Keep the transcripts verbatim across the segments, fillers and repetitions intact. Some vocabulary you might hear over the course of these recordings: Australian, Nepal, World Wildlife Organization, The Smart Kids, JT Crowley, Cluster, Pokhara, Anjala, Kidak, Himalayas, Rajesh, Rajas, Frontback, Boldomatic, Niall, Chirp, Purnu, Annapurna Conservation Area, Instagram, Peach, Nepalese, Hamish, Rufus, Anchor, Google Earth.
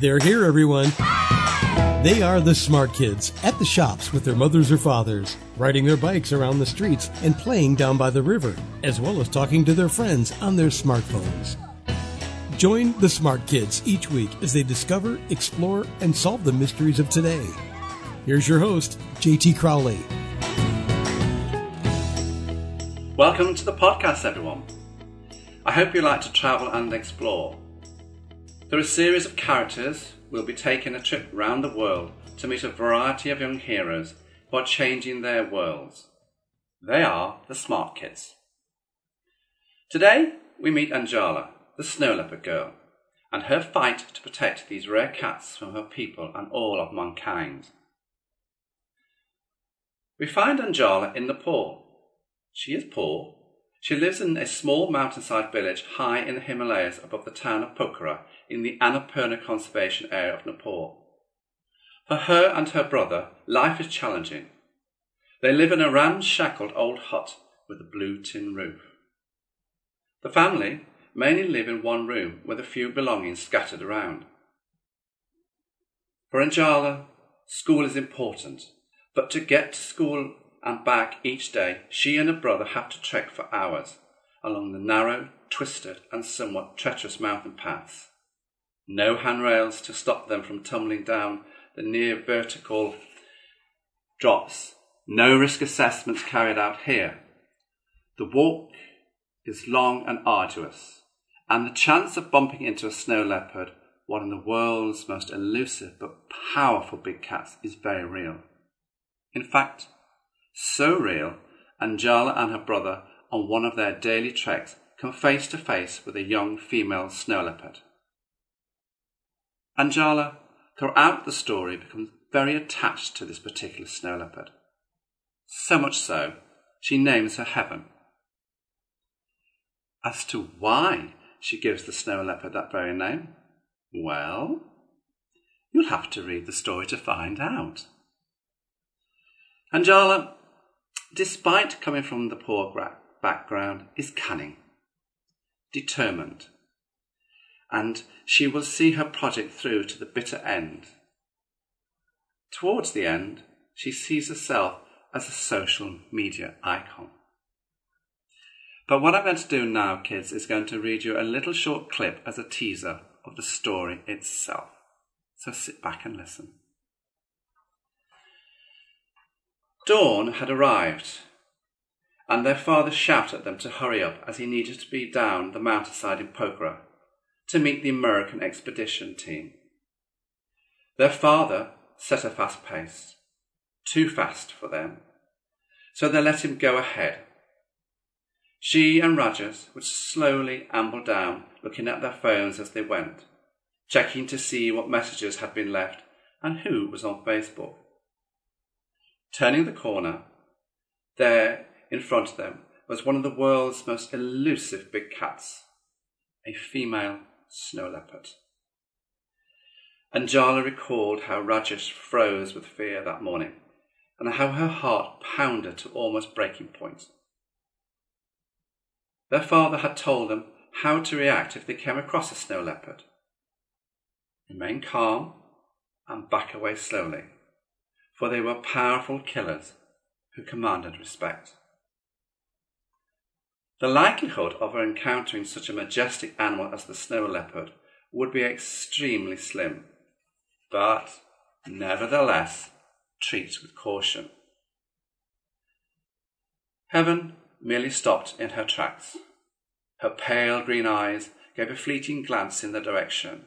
They're here, everyone. They are the smart kids at the shops with their mothers or fathers, riding their bikes around the streets and playing down by the river, as well as talking to their friends on their smartphones. Join the smart kids each week as they discover, explore, and solve the mysteries of today. Here's your host, J T Crowley. Welcome to the podcast, everyone. I hope you like to travel and explore. Through a series of characters, we'll be taking a trip round the world to meet a variety of young heroes who are changing their worlds. They are the Smart Kids. Today, we meet Anjala, the snow leopard girl, and her fight to protect these rare cats from her people and all of mankind. We find Anjala in Nepal. She is poor. She lives in a small mountainside village high in the Himalayas above the town of Pokhara in the Annapurna Conservation Area of Nepal. For her and her brother, life is challenging. They live in a ramshackled old hut with a blue tin roof. The family mainly live in one room with a few belongings scattered around. For Anjala, school is important, but to get to school and back each day, she and her brother have to trek for hours along the narrow, twisted and somewhat treacherous mountain paths. No handrails to stop them from tumbling down the near vertical drops. No risk assessments carried out here. The walk is long and arduous, and the chance of bumping into a snow leopard, one of the world's most elusive but powerful big cats, is very real. In fact, so real, Anjala and her brother, on one of their daily treks, come face to face with a young female snow leopard. Anjala, throughout the story, becomes very attached to this particular snow leopard. So much so, she names her Heaven. As to why she gives the snow leopard that very name, well, you'll have to read the story to find out. Anjala, despite coming from the poor gra- background, is cunning, determined, and she will see her project through to the bitter end. Towards the end, she sees herself as a social media icon. But what I'm going to do now, kids, is going to read you a little short clip as a teaser of the story itself. So sit back and listen. Dawn had arrived, and their father shouted at them to hurry up as he needed to be down the mountainside in Pokhara to meet the American expedition team. Their father set a fast pace, too fast for them, so they let him go ahead. She and Rajas would slowly amble down, looking at their phones as they went, checking to see what messages had been left and who was on Facebook. Turning the corner, there in front of them was one of the world's most elusive big cats, a female snow leopard. Anjala recalled how Rajesh froze with fear that morning and how her heart pounded to almost breaking point. Their father had told them how to react if they came across a snow leopard. Remain calm and back away slowly, for they were powerful killers who commanded respect. The likelihood of her encountering such a majestic animal as the snow leopard would be extremely slim, but nevertheless treat with caution. Heaven merely stopped in her tracks. Her pale green eyes gave a fleeting glance in the direction.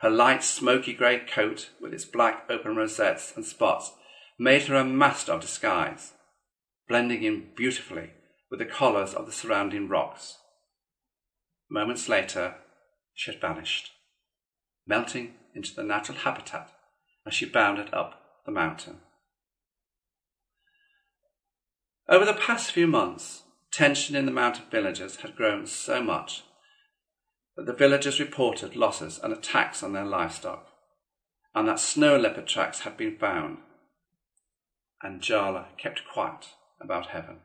Her light smoky grey coat with its black open rosettes and spots made her a master of disguise, blending in beautifully with the colours of the surrounding rocks. Moments later, she had vanished, melting into the natural habitat as she bounded up the mountain. Over the past few months, tension in the mountain villages had grown so much that the villagers reported losses and attacks on their livestock, and that snow leopard tracks had been found. Anjala kept quiet about Heaven.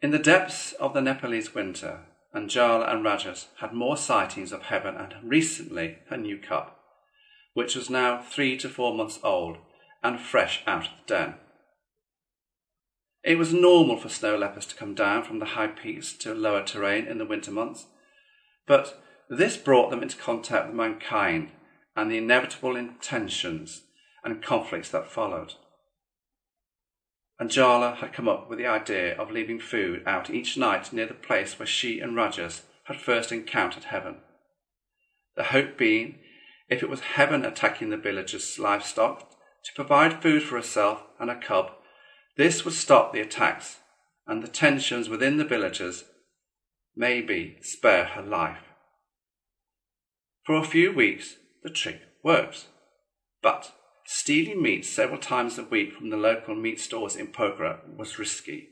In the depths of the Nepalese winter, Anjala and Rajas had more sightings of heron and recently her new cub, which was now three to four months old and fresh out of the den. It was normal for snow leopards to come down from the high peaks to lower terrain in the winter months, but this brought them into contact with mankind and the inevitable tensions and conflicts that followed. Anjala had come up with the idea of leaving food out each night near the place where she and Rajas had first encountered heaven. The hope being, if it was heaven attacking the villagers' livestock, to provide food for herself and her cub, this would stop the attacks and the tensions within the villagers, maybe spare her life. For a few weeks, the trick works, but stealing meat several times a week from the local meat stores in Pokhara was risky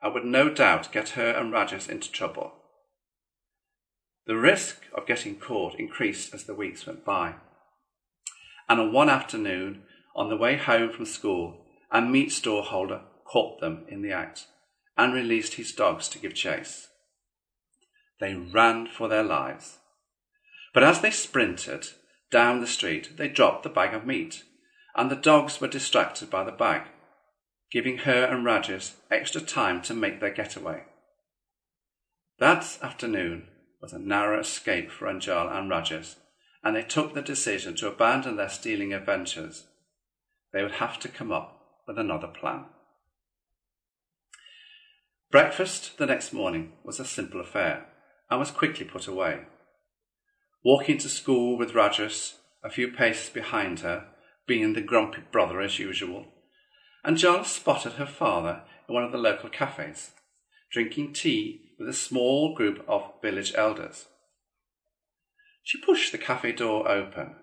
and would no doubt get her and Rajas into trouble. The risk of getting caught increased as the weeks went by, and on one afternoon, on the way home from school, a meat store holder caught them in the act and released his dogs to give chase. They ran for their lives, but as they sprinted down the street, they dropped the bag of meat, and the dogs were distracted by the bag, giving her and Rajas extra time to make their getaway. That afternoon was a narrow escape for Anjala and Rajas, and they took the decision to abandon their stealing adventures. They would have to come up with another plan. Breakfast the next morning was a simple affair, and was quickly put away. Walking to school with Rajas, a few paces behind her, being the grumpy brother as usual, Anjala spotted her father in one of the local cafes, drinking tea with a small group of village elders. She pushed the cafe door open,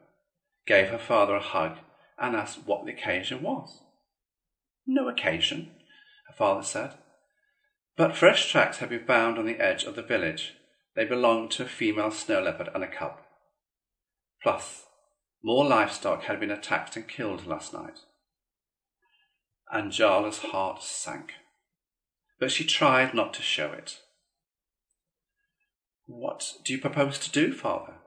gave her father a hug, and asked what the occasion was. "No occasion," her father said, "but fresh tracks have been found on the edge of the village. They belonged to a female snow leopard and a cub. Plus, more livestock had been attacked and killed last night." Anjala's heart sank, but she tried not to show it. "What do you propose to do, Father?"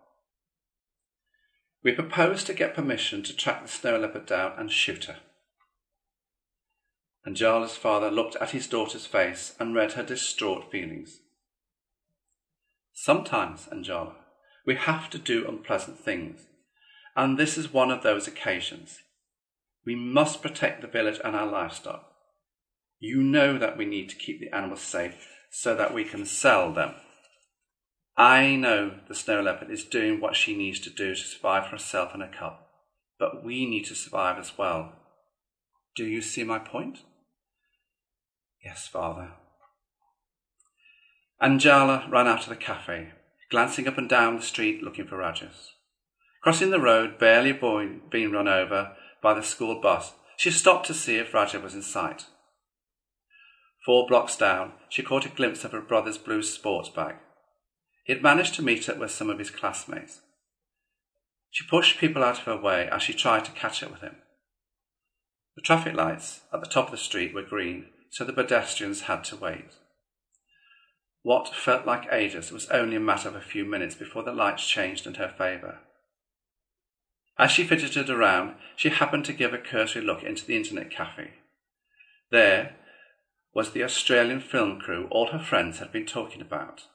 "We propose to get permission to track the snow leopard down and shoot her." Anjala's father looked at his daughter's face and read her distraught feelings. "Sometimes, Anjala, we have to do unpleasant things, and this is one of those occasions. We must protect the village and our livestock. You know that we need to keep the animals safe so that we can sell them. I know the snow leopard is doing what she needs to do to survive for herself and her cub, but we need to survive as well. Do you see my point?" "Yes, Father." Anjala ran out of the cafe, glancing up and down the street looking for Rajas. Crossing the road, barely being run over by the school bus, she stopped to see if Raja was in sight. Four blocks down, she caught a glimpse of her brother's blue sports bag. He had managed to meet up with some of his classmates. She pushed people out of her way as she tried to catch up with him. The traffic lights at the top of the street were green, so the pedestrians had to wait. What felt like ages was only a matter of a few minutes before the lights changed in her favour. As she fidgeted around, she happened to give a cursory look into the internet cafe. There was the Australian film crew all her friends had been talking about.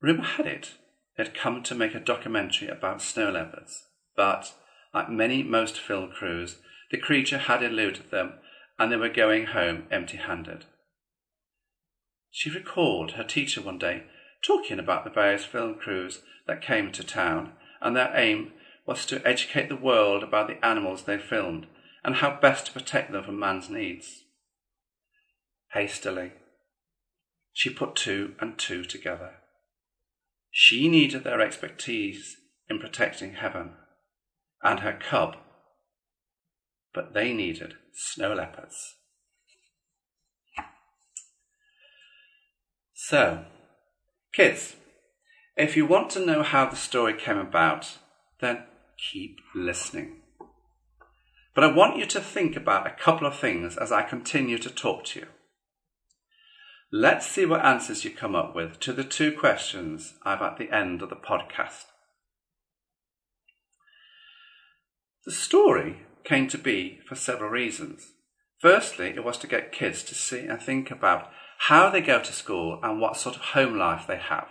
Rumour had it they had come to make a documentary about snow leopards, but, like many most film crews, the creature had eluded them and they were going home empty-handed. She recalled her teacher one day talking about the various film crews that came to town, and their aim was to educate the world about the animals they filmed and how best to protect them from man's needs. Hastily, she put two and two together. She needed their expertise in protecting heaven and her cub, but they needed snow leopards. So, kids, if you want to know how the story came about, then keep listening. But I want you to think about a couple of things as I continue to talk to you. Let's see what answers you come up with to the two questions I've at the end of the podcast. The story came to be for several reasons. Firstly, it was to get kids to see and think about how they go to school and what sort of home life they have.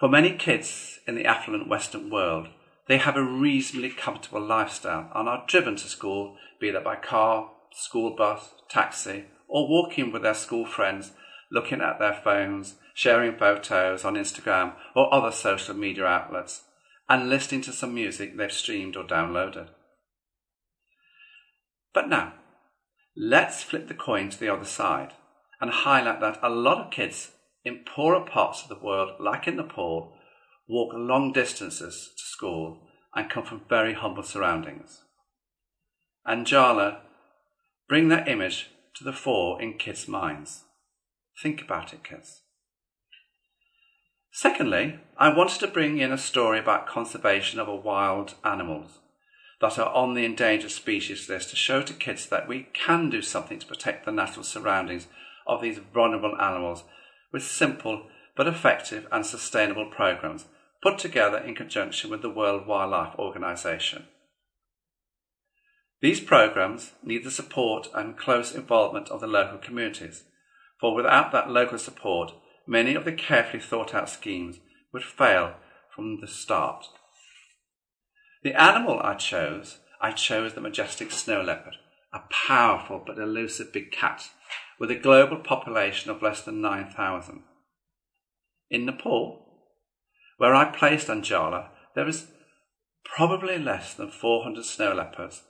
For many kids in the affluent Western world, they have a reasonably comfortable lifestyle and are driven to school, be that by car, school bus, taxi, or walking with their school friends, looking at their phones, sharing photos on Instagram or other social media outlets, and listening to some music they've streamed or downloaded. But now, let's flip the coin to the other side and highlight that a lot of kids in poorer parts of the world, like in Nepal, walk long distances to school and come from very humble surroundings. Anjala bring that image to the fore in kids' minds. Think about it, kids. Secondly, I wanted to bring in a story about conservation of wild animals that are on the endangered species list to show to kids that we can do something to protect the natural surroundings of these vulnerable animals with simple but effective and sustainable programs put together in conjunction with the World Wildlife Organization. These programs need the support and close involvement of the local communities, for without that local support, many of the carefully thought-out schemes would fail from the start. The animal I chose, I chose the majestic snow leopard, a powerful but elusive big cat with a global population of less than nine thousand. In Nepal, where I placed Anjala, there is probably less than four hundred snow leopards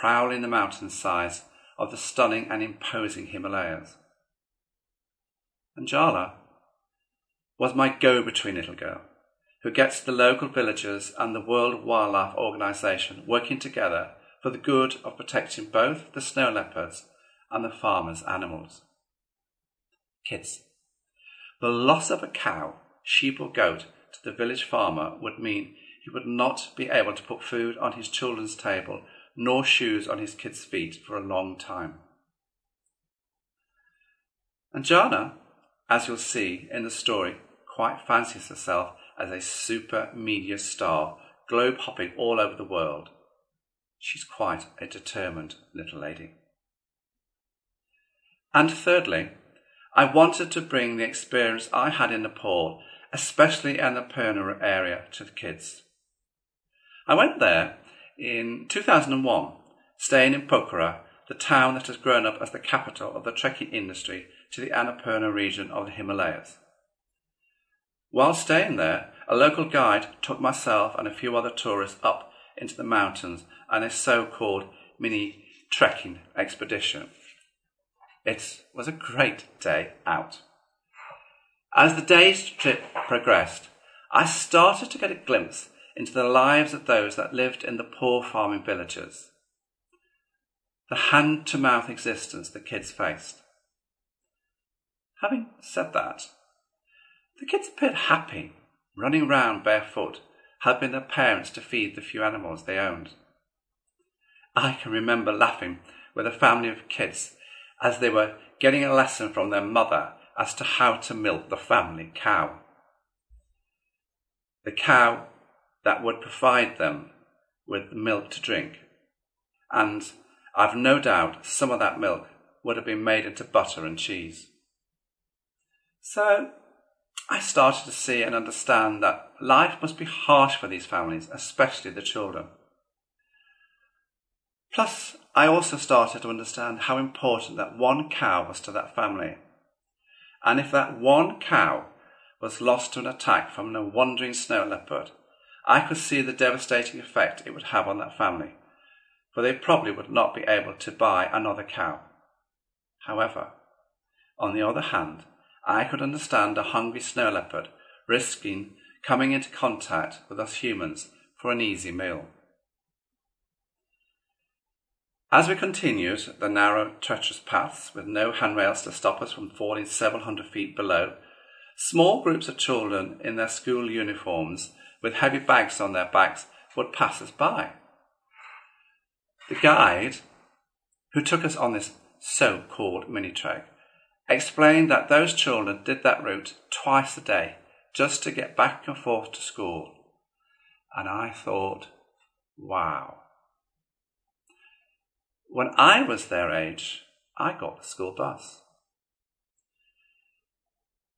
prowling the mountainsides of the stunning and imposing Himalayas. Anjala was my go-between little girl, who gets the local villagers and the World Wildlife Organization working together for the good of protecting both the snow leopards and the farmers' animals. Kids, the loss of a cow, sheep or goat to the village farmer would mean he would not be able to put food on his children's table nor shoes on his kids' feet for a long time. Anjala, as you'll see in the story, quite fancies herself as a super media star, globe-hopping all over the world. She's quite a determined little lady. And thirdly, I wanted to bring the experience I had in Nepal, especially in the Purnu area, to the kids. I went there in two thousand one, staying in Pokhara, the town that has grown up as the capital of the trekking industry to the Annapurna region of the Himalayas. While staying there, a local guide took myself and a few other tourists up into the mountains on a so-called mini trekking expedition. It was a great day out. As the day's trip progressed, I started to get a glimpse into the lives of those that lived in the poor farming villages. The hand-to-mouth existence the kids faced. Having said that, the kids appeared happy, running round barefoot, helping their parents to feed the few animals they owned. I can remember laughing with a family of kids as they were getting a lesson from their mother as to how to milk the family cow. The cow that would provide them with milk to drink. And I've no doubt some of that milk would have been made into butter and cheese. So I started to see and understand that life must be harsh for these families, especially the children. Plus, I also started to understand how important that one cow was to that family. And if that one cow was lost to an attack from a wandering snow leopard, I could see the devastating effect it would have on that family, for they probably would not be able to buy another cow. However, on the other hand, I could understand a hungry snow leopard risking coming into contact with us humans for an easy meal. As we continued the narrow, treacherous paths with no handrails to stop us from falling several hundred feet below, small groups of children in their school uniforms with heavy bags on their backs would pass us by. The guide, who took us on this so-called mini-trek, explained that those children did that route twice a day just to get back and forth to school. And I thought, wow. When I was their age, I got the school bus.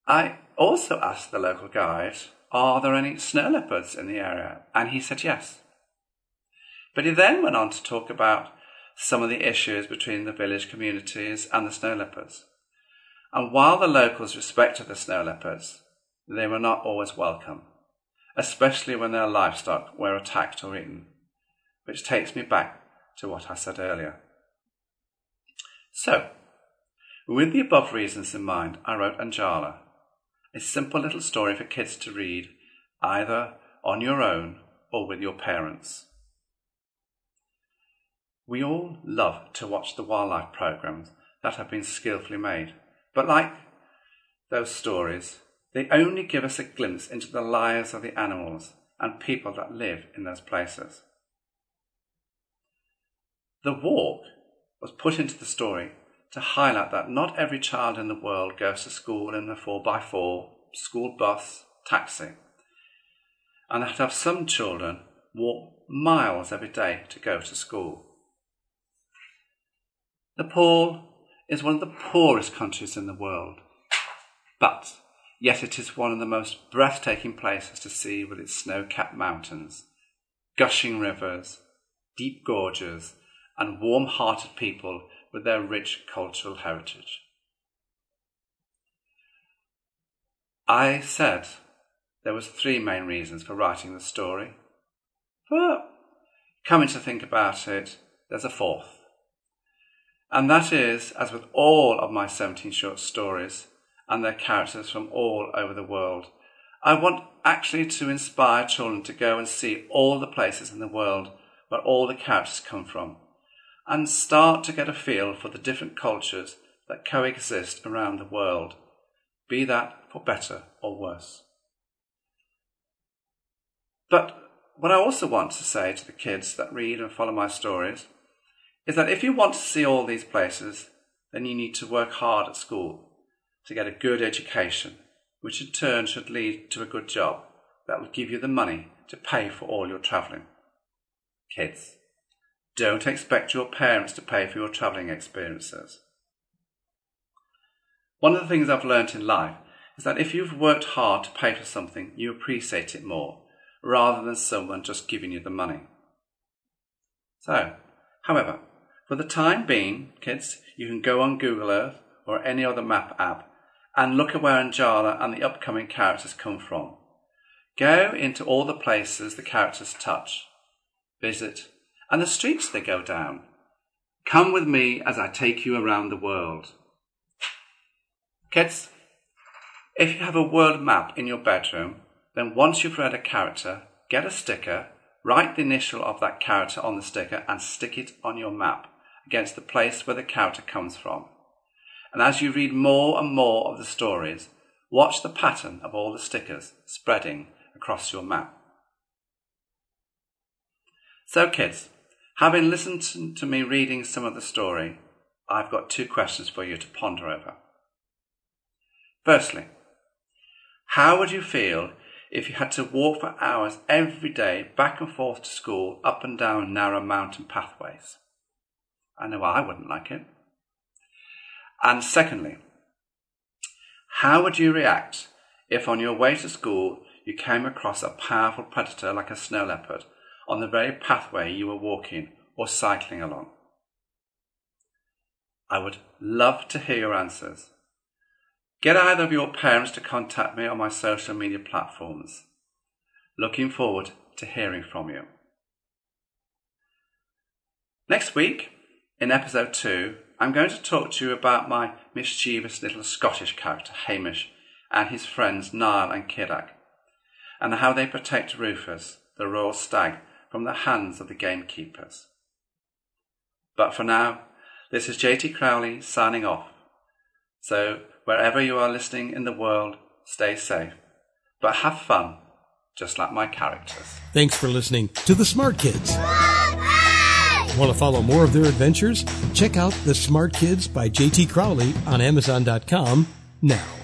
I also asked the local guide, are there any snow leopards in the area? And he said yes. But he then went on to talk about some of the issues between the village communities and the snow leopards. And while the locals respected the snow leopards, they were not always welcome, especially when their livestock were attacked or eaten, which takes me back to what I said earlier. So, with the above reasons in mind, I wrote Anjala, a simple little story for kids to read, either on your own or with your parents. We all love to watch the wildlife programmes that have been skillfully made, but like those stories, they only give us a glimpse into the lives of the animals and people that live in those places. The walk was put into the story to highlight that not every child in the world goes to school in a four by four, school bus, taxi, and that have some children walk miles every day to go to school. Nepal is one of the poorest countries in the world, but yet it is one of the most breathtaking places to see with its snow-capped mountains, gushing rivers, deep gorges, and warm-hearted people with their rich cultural heritage. I said there was three main reasons for writing the story, but coming to think about it, there's a fourth. And that is, as with all of my seventeen short stories and their characters from all over the world, I want actually to inspire children to go and see all the places in the world where all the characters come from and start to get a feel for the different cultures that coexist around the world, be that for better or worse. But what I also want to say to the kids that read and follow my stories is that if you want to see all these places, then you need to work hard at school to get a good education, which in turn should lead to a good job that will give you the money to pay for all your travelling. Kids, don't expect your parents to pay for your travelling experiences. One of the things I've learnt in life is that if you've worked hard to pay for something, you appreciate it more, rather than someone just giving you the money. So, however, for the time being, kids, you can go on Google Earth or any other map app and look at where Anjala and the upcoming characters come from. Go into all the places the characters touch, visit, and the streets they go down. Come with me as I take you around the world. Kids, if you have a world map in your bedroom, then once you've read a character, get a sticker, write the initial of that character on the sticker and stick it on your map against the place where the character comes from. And as you read more and more of the stories, watch the pattern of all the stickers spreading across your map. So kids, having listened to me reading some of the story, I've got two questions for you to ponder over. Firstly, how would you feel if you had to walk for hours every day back and forth to school up and down narrow mountain pathways? I know I wouldn't like it. And secondly, how would you react if on your way to school you came across a powerful predator like a snow leopard on the very pathway you were walking or cycling along? I would love to hear your answers. Get either of your parents to contact me on my social media platforms. Looking forward to hearing from you. Next week, in episode two, I'm going to talk to you about my mischievous little Scottish character, Hamish, and his friends Niall and Kidak, and how they protect Rufus, the royal stag, from the hands of the gamekeepers. But for now, this is J T Crowley signing off. So, wherever you are listening in the world, stay safe, but have fun, just like my characters. Thanks for listening to The Smart Kids. Want to follow more of their adventures? Check out The Smart Kids by J T Crowley on Amazon dot com now.